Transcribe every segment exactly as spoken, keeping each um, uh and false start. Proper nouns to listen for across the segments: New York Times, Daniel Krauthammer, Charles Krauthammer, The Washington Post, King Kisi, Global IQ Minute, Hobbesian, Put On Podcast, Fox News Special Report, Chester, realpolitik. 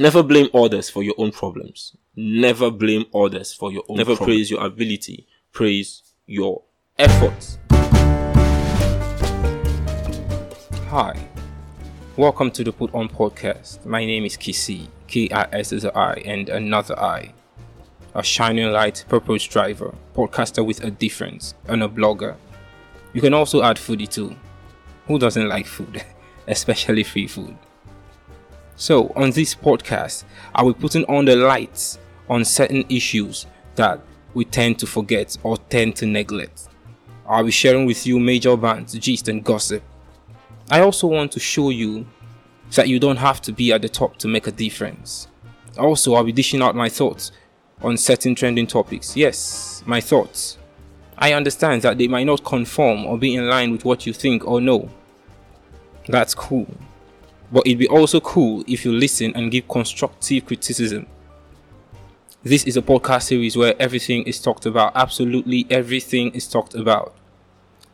Never blame others for your own problems. Never blame others for your own Never problems. Praise your ability. Praise your efforts. Hi. Welcome to the Put On Podcast. My name is Kisi. K I S S I and another I. A shining light, purpose driver, podcaster with a difference, and a blogger. You can also add foodie too. Who doesn't like food? Especially free food. So, on this podcast, I will be putting on the lights on certain issues that we tend to forget or tend to neglect. I will be sharing with you major bands, gist and gossip. I also want to show you that you don't have to be at the top to make a difference. Also, I will be dishing out my thoughts on certain trending topics. Yes, my thoughts. I understand that they might not conform or be in line with what you think or know. That's cool. But it'd be also cool if you listen and give constructive criticism. This is a podcast series where everything is talked about. Absolutely everything is talked about.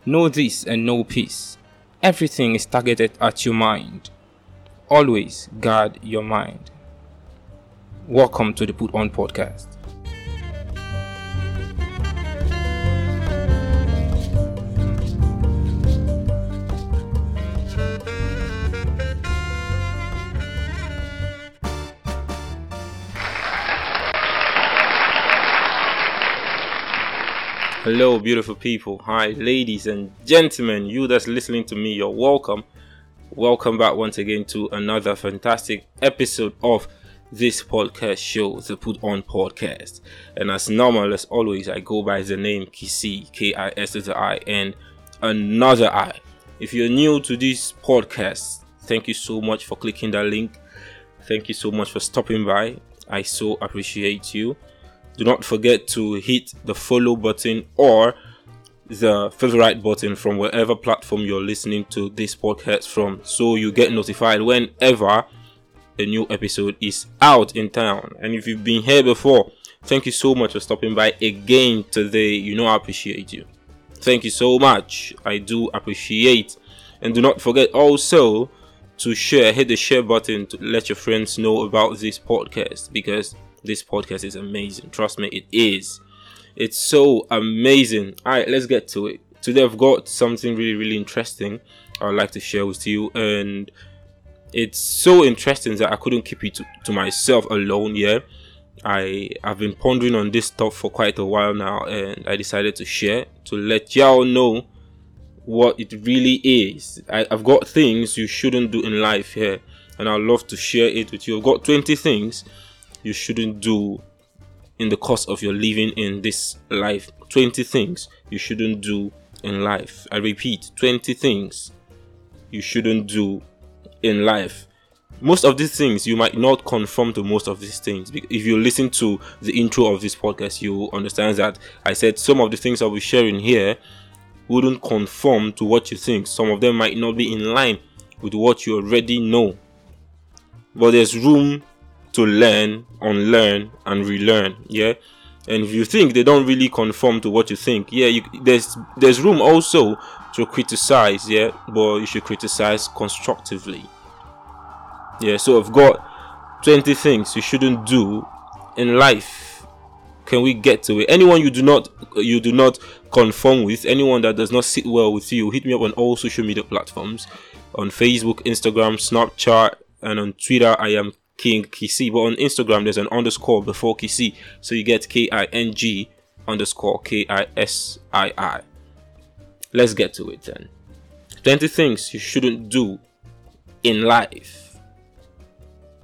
Know this and know peace. Everything is targeted at your mind. Always guard your mind. Welcome to the Put On Podcast. Hello beautiful people, hi ladies and gentlemen, you that's listening to me, you're welcome. Welcome back once again to another fantastic episode of this podcast show, the Put On Podcast. And as normal, as always, I go by the name Kisi, K I S S I and another I. If you're new to this podcast, thank you so much for clicking that link. Thank you so much for stopping by. I so appreciate you. Do not forget to hit the follow button or the favorite button from wherever platform you're listening to this podcast from, so you get notified whenever a new episode is out in town. And if you've been here before, thank you so much for stopping by again today. You know I appreciate you. Thank you so much. I do appreciate. And do not forget also to share. Hit the share button to let your friends know about this podcast, because this podcast is amazing. Trust me, it is. It's so amazing. All right, let's get to it. Today, I've got something really, really interesting I'd like to share with you. And it's so interesting that I couldn't keep it to, to myself alone. Yeah, I, I've been pondering on this stuff for quite a while now. And I decided to share, to let y'all know what it really is. I, I've got things you shouldn't do in life here. And I'd love to share it with you. I've got twenty things you shouldn't do in the course of your living in this life. twenty things you shouldn't do in life. I repeat, twenty things you shouldn't do in life. Most of these things, you might not conform to most of these things. If you listen to the intro of this podcast, you understand that I said some of the things I'll be sharing here wouldn't conform to what you think. Some of them might not be in line with what you already know. But there's room to learn, unlearn, and relearn, yeah. And if you think they don't really conform to what you think, yeah, you, there's there's room also to criticize, yeah. But you should criticize constructively, yeah. So I've got twenty things you shouldn't do in life. Can we get to it? Anyone you do not you do not conform with, anyone that does not sit well with you, hit me up on all social media platforms, on Facebook, Instagram, Snapchat, and on Twitter. I am King Kisi, but on Instagram there's an underscore before Kisi, so you get K I N G underscore K I S I I. Let's get to it then. twenty things you shouldn't do in life.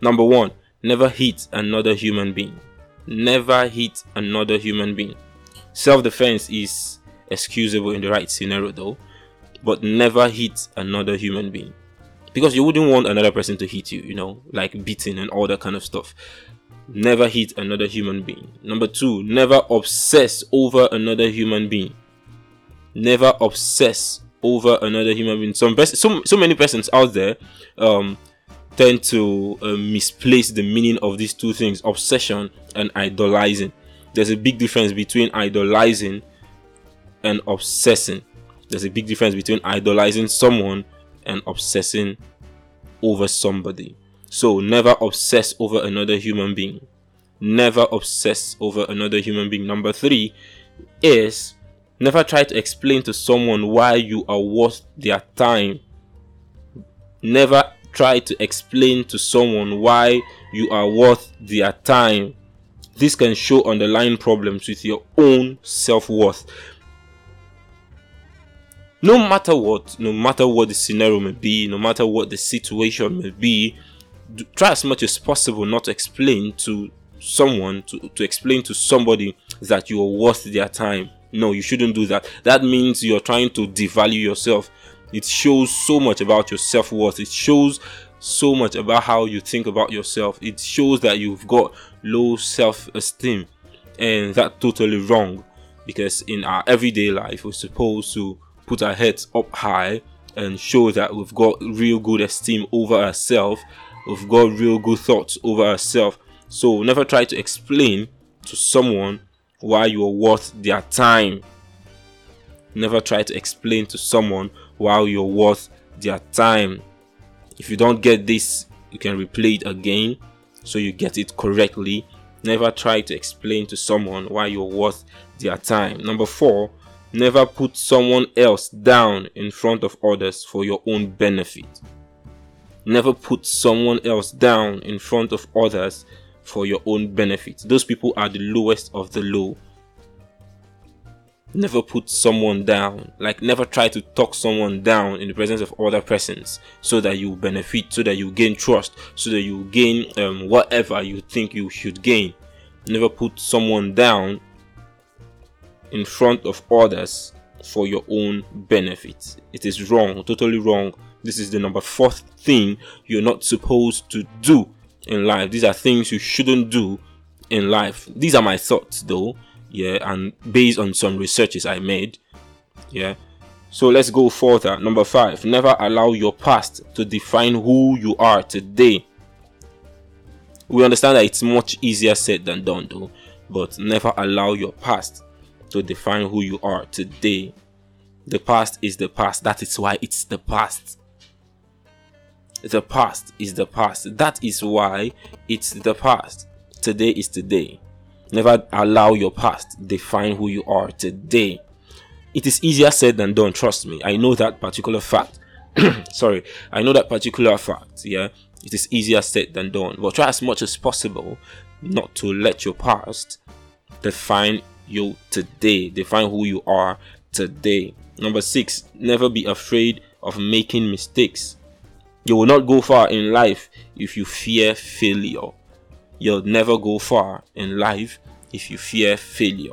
Number one, never hit another human being. Never hit another human being. Self-defense is excusable in the right scenario though, but never hit another human being. Because you wouldn't want another person to hit you, you know, like beating and all that kind of stuff. Never hit another human being. Number two, never obsess over another human being. Never obsess over another human being. Some pers- so, so many persons out there um, tend to uh, misplace the meaning of these two things, obsession and idolizing. There's a big difference between idolizing and obsessing. There's a big difference between idolizing someone and obsessing over somebody. So never obsess over another human being. Never obsess over another human being. Number three is never try to explain to someone why you are worth their time. Never try to explain to someone why you are worth their time. This can show underlying problems with your own self-worth. No matter what, no matter what the scenario may be, no matter what the situation may be, try as much as possible not to explain to someone, to, to explain to somebody that you are worth their time. No, you shouldn't do that. That means you're trying to devalue yourself. It shows so much about your self-worth. It shows so much about how you think about yourself. It shows that you've got low self-esteem, and that's totally wrong, because in our everyday life we're supposed to put our heads up high and show that we've got real good esteem over ourselves. We've got real good thoughts over ourselves. So never try to explain to someone why you are worth their time. Never try to explain to someone why you're worth their time. If you don't get this, you can replay it again so you get it correctly. Never try to explain to someone why you're worth their time. Number four, never put someone else down in front of others for your own benefit. Never put someone else down in front of others for your own benefit. Those people are the lowest of the low. Never put someone down. Like, never try to talk someone down in the presence of other persons so that you benefit, so that you gain trust, so that you gain um, whatever you think you should gain. Never put someone down in front of others for your own benefit. It is wrong, totally wrong. This is the number fourth thing you're not supposed to do in life. These are things you shouldn't do in life. These are my thoughts, though. Yeah, and based on some researches I made. Yeah, so let's go further. Number five, never allow your past to define who you are today. We understand that it's much easier said than done, though, but never allow your past to define who you are today. The past is the past. That is why it's the past. The past is the past. That is why it's the past. Today is today. Never allow your past define who you are today. It is easier said than done, trust me. I know that particular fact. Sorry, I know that particular fact, yeah. It is easier said than done. But try as much as possible not to let your past define you today, define who you are today. Number six, never be afraid of making mistakes. You will not go far in life if you fear failure. You'll never go far in life if you fear failure.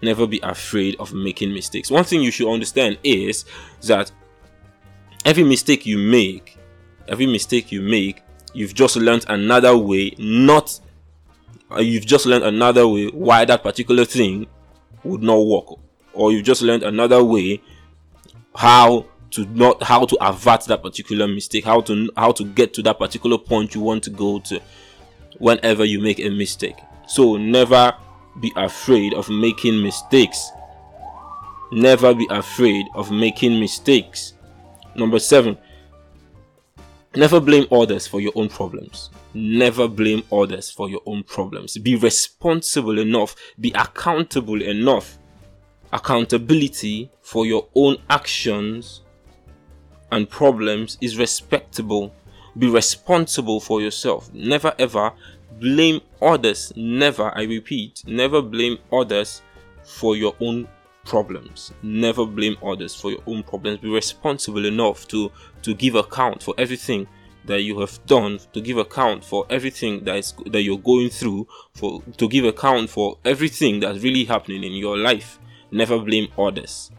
Never be afraid of making mistakes. One thing you should understand is that every mistake you make, every mistake you make, you've just learned another way, not, you've just learned another way why that particular thing would not work. Or you've just learned another way how to not how to avert that particular mistake, how to how to get to that particular point you want to go to whenever you make a mistake. So never be afraid of making mistakes. Never be afraid of making mistakes. Number seven, never blame others for your own problems. Never blame others for your own problems. Be responsible enough, be accountable enough. Accountability for your own actions and problems is respectable. Be responsible for yourself. Never ever blame others. Never, I repeat, never blame others for your own problems. Never blame others for your own problems. Be responsible enough to to give account for everything that you have done, to give account for everything that is that you're going through, for to give account for everything that's really happening in your life. Never blame others.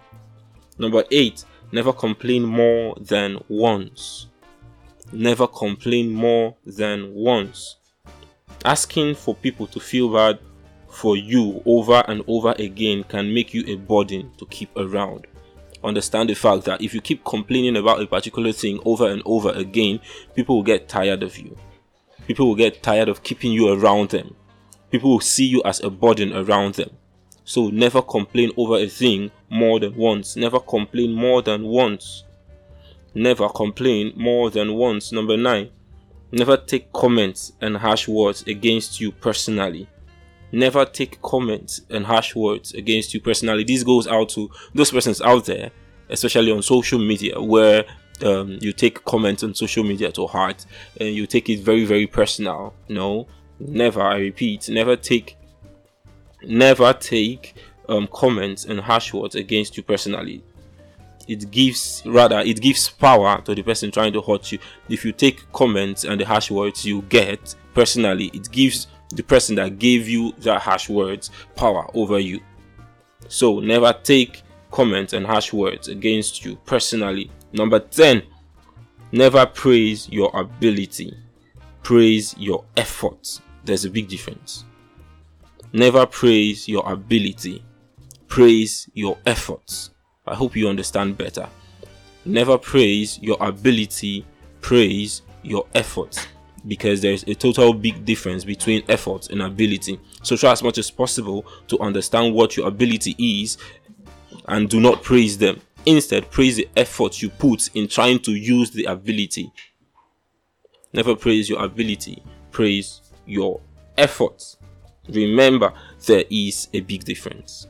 Number eight, never complain more than once. Never complain more than once. Asking for people to feel bad for you over and over again can make you a burden to keep around. Understand the fact that if you keep complaining about a particular thing over and over again, people will get tired of you. People will get tired of keeping you around them. People will see you as a burden around them. So never complain over a thing more than once. Never complain more than once. Never complain more than once. Number nine, never take comments and harsh words against you personally. Never take comments and harsh words against you personally. This goes out to those persons out there, especially on social media, where um, you take comments on social media to heart and you take it very, very personal. No, never, I repeat, never take, never take um, comments and harsh words against you personally. It gives, rather, it gives power to the person trying to hurt you. If you take comments and the harsh words you get personally, it gives the person that gave you that harsh words power over you. So never take comments and harsh words against you personally. Number ten, never praise your ability. Praise your effort. There's a big difference. Never praise your ability. Praise your efforts. I hope you understand better. Never praise your ability, praise your efforts, because there is a total big difference between effort and ability. So try as much as possible to understand what your ability is and do not praise them. Instead, praise the effort you put in trying to use the ability. Never praise your ability, praise your efforts. Remember, there is a big difference.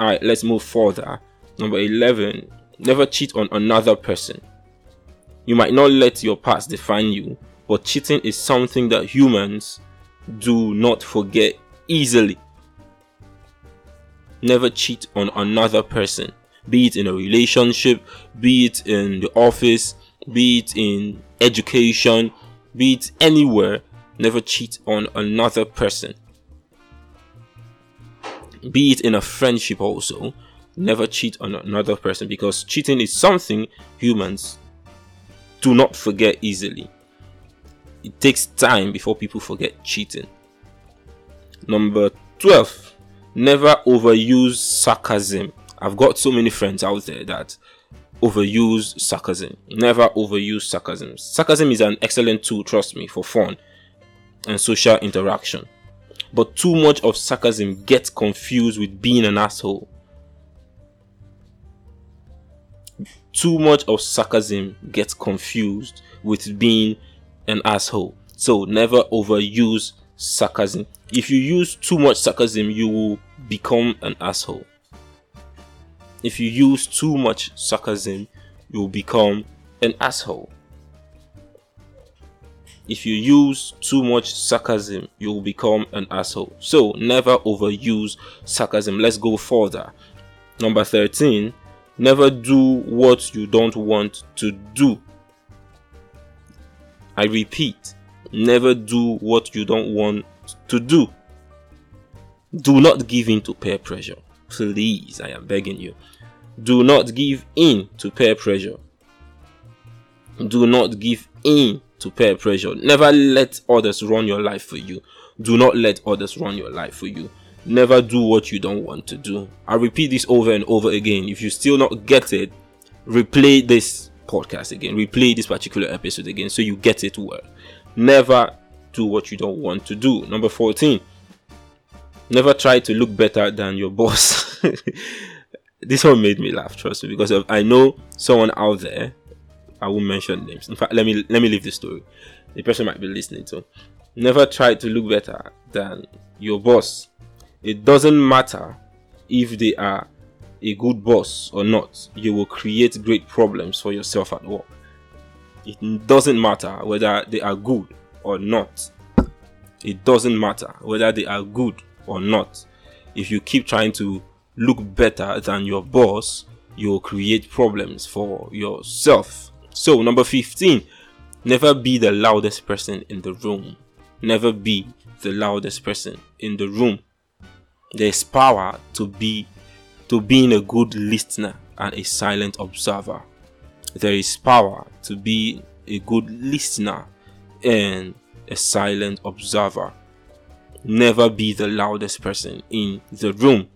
All right, let's move further. Number eleven, never cheat on another person. You might not let your past define you, but cheating is something that humans do not forget easily. Never cheat on another person, be it in a relationship, be it in the office, be it in education, be it anywhere. Never cheat on another person. Be it in a friendship also. Never cheat on another person, because cheating is something humans do not forget easily. It takes time before people forget cheating. Number twelve, never overuse sarcasm. I've got so many friends out there that overuse sarcasm. Never overuse sarcasm. Sarcasm is an excellent tool, trust me, for fun and social interaction. But too much of sarcasm gets confused with being an asshole. Too much of sarcasm gets confused with being an asshole. So never overuse sarcasm. If you use too much sarcasm, you will become an asshole. If you use too much sarcasm, you will become an asshole. If you use too much sarcasm, you will become an asshole. So never overuse sarcasm. Let's go further. Number thirteen. Never do what you don't want to do. I repeat, never do what you don't want to do. Do not give in to peer pressure. Please, I am begging you. Do not give in to peer pressure. Do not give in to peer pressure. Never let others run your life for you. Do not let others run your life for you. Never do what you don't want to do. I repeat this over and over again. If you still not get it, replay this podcast again. Replay this particular episode again so you get it well. Never do what you don't want to do. Number fourteen. Never try to look better than your boss. This one made me laugh, trust me, because I know someone out there. I won't mention names. In fact, let me let me leave the story. The person might be listening to. Never try to look better than your boss. It doesn't matter if they are a good boss or not. You will create great problems for yourself at work. It doesn't matter whether they are good or not. It doesn't matter whether they are good or not. If you keep trying to look better than your boss, you will create problems for yourself. So, number fifteen, never be the loudest person in the room. Never be the loudest person in the room. There's power to be to being a good listener and a silent observer. There is power to be a good listener and a silent observer. Never be the loudest person in the room.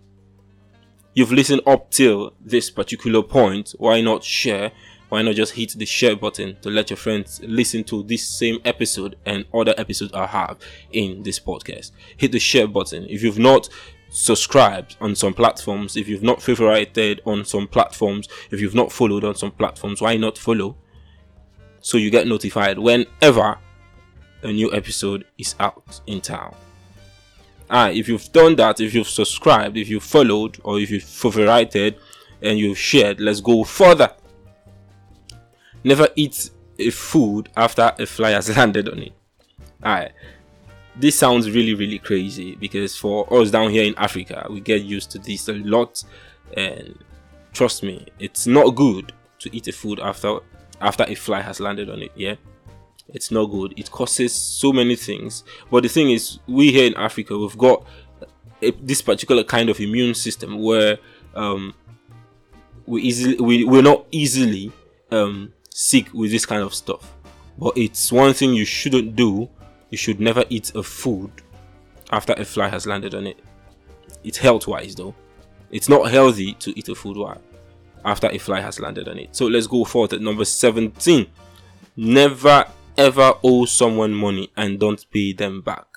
You've listened up till this particular point. Why not share? Why not just hit the share button to let your friends listen to this same episode and other episodes I have in this podcast? Hit the share button. If you've not subscribed on some platforms, if you've not favorited on some platforms, if you've not followed on some platforms, why not follow so you get notified whenever a new episode is out in town? Ah, if you've done that, if you've subscribed, if you've followed, or if you've favorited and you've shared, let's go further. Never eat a food after a fly has landed on it. Alright, this sounds really really crazy, because for us down here in Africa, we get used to this a lot, and trust me, it's not good to eat a food after after a fly has landed on it. Yeah, it's not good. It causes so many things. But the thing is, we here in Africa, we've got a, this particular kind of immune system where um we easily we, we're not easily um sick with this kind of stuff. But it's one thing you shouldn't do. You should never eat a food after a fly has landed on it. It's health wise though. It's not healthy to eat a food while after a fly has landed on it. So let's go forward at number seventeen. Never ever owe someone money and don't pay them back.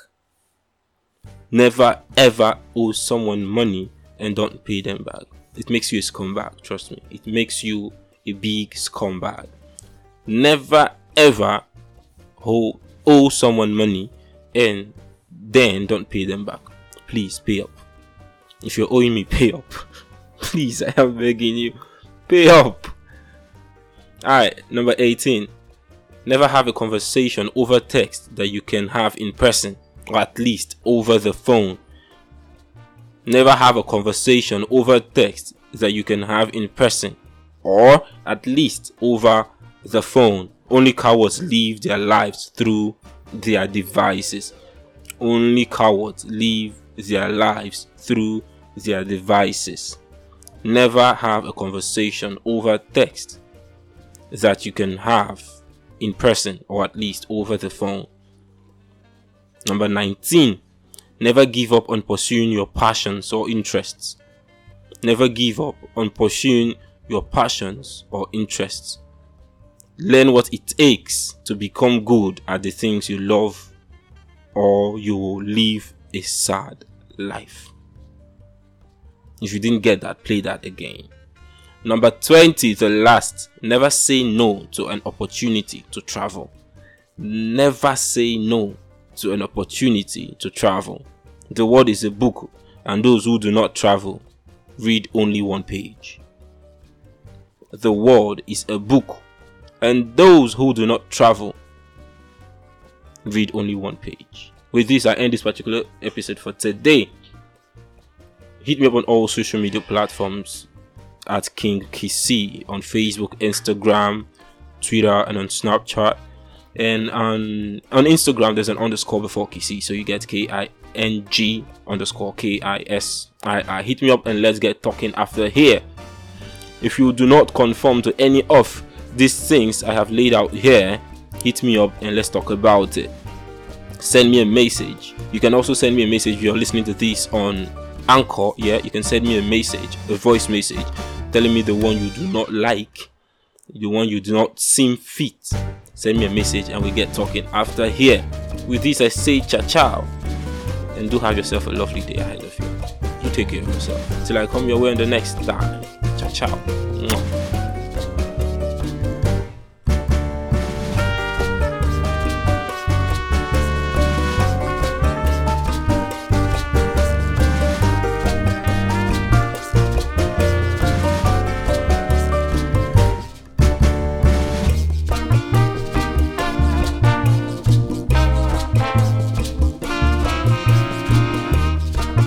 Never ever owe someone money and don't pay them back. It makes you a scumbag, trust me. It makes you a big scumbag. Never ever owe, owe someone money and then don't pay them back. Please pay up. If you're owing me, pay up. Please, I am begging you, pay up. Alright, number eighteen. Never have a conversation over text that you can have in person, or at least over the phone. Never have a conversation over text that you can have in person, or at least over the phone. Only cowards live their lives through their devices. Only cowards live their lives through their devices. Never have a conversation over text that you can have in person, or at least over the phone. Number nineteen. Never give up on pursuing your passions or interests. Never give up on pursuing your passions or interests. Learn what it takes to become good at the things you love, or you will live a sad life. If you didn't get that, play that again. Number twenty, the last. Never say no to an opportunity to travel. Never say no to an opportunity to travel. The world is a book, and those who do not travel read only one page. The world is a book, and those who do not travel read only one page. With this, I end this particular episode for today. Hit me up on all social media platforms at King Kisi, on Facebook, Instagram, Twitter, and on Snapchat. And on on Instagram, there's an underscore before Kisi, so you get K I N G underscore K I S I I. Hit me up and let's get talking after here. If you do not conform to any of these things I have laid out here, hit me up and let's talk about it. Send me a message. You can also send me a message if you're listening to this on Anchor. Yeah, you can send me a message, a voice message, telling me the one you do not like, the one you do not seem fit. Send me a message and we get talking after here. With this, I say ciao ciao, and do have yourself a lovely day ahead of you. Do take care of yourself till I come your way on the next time. Ciao ciao.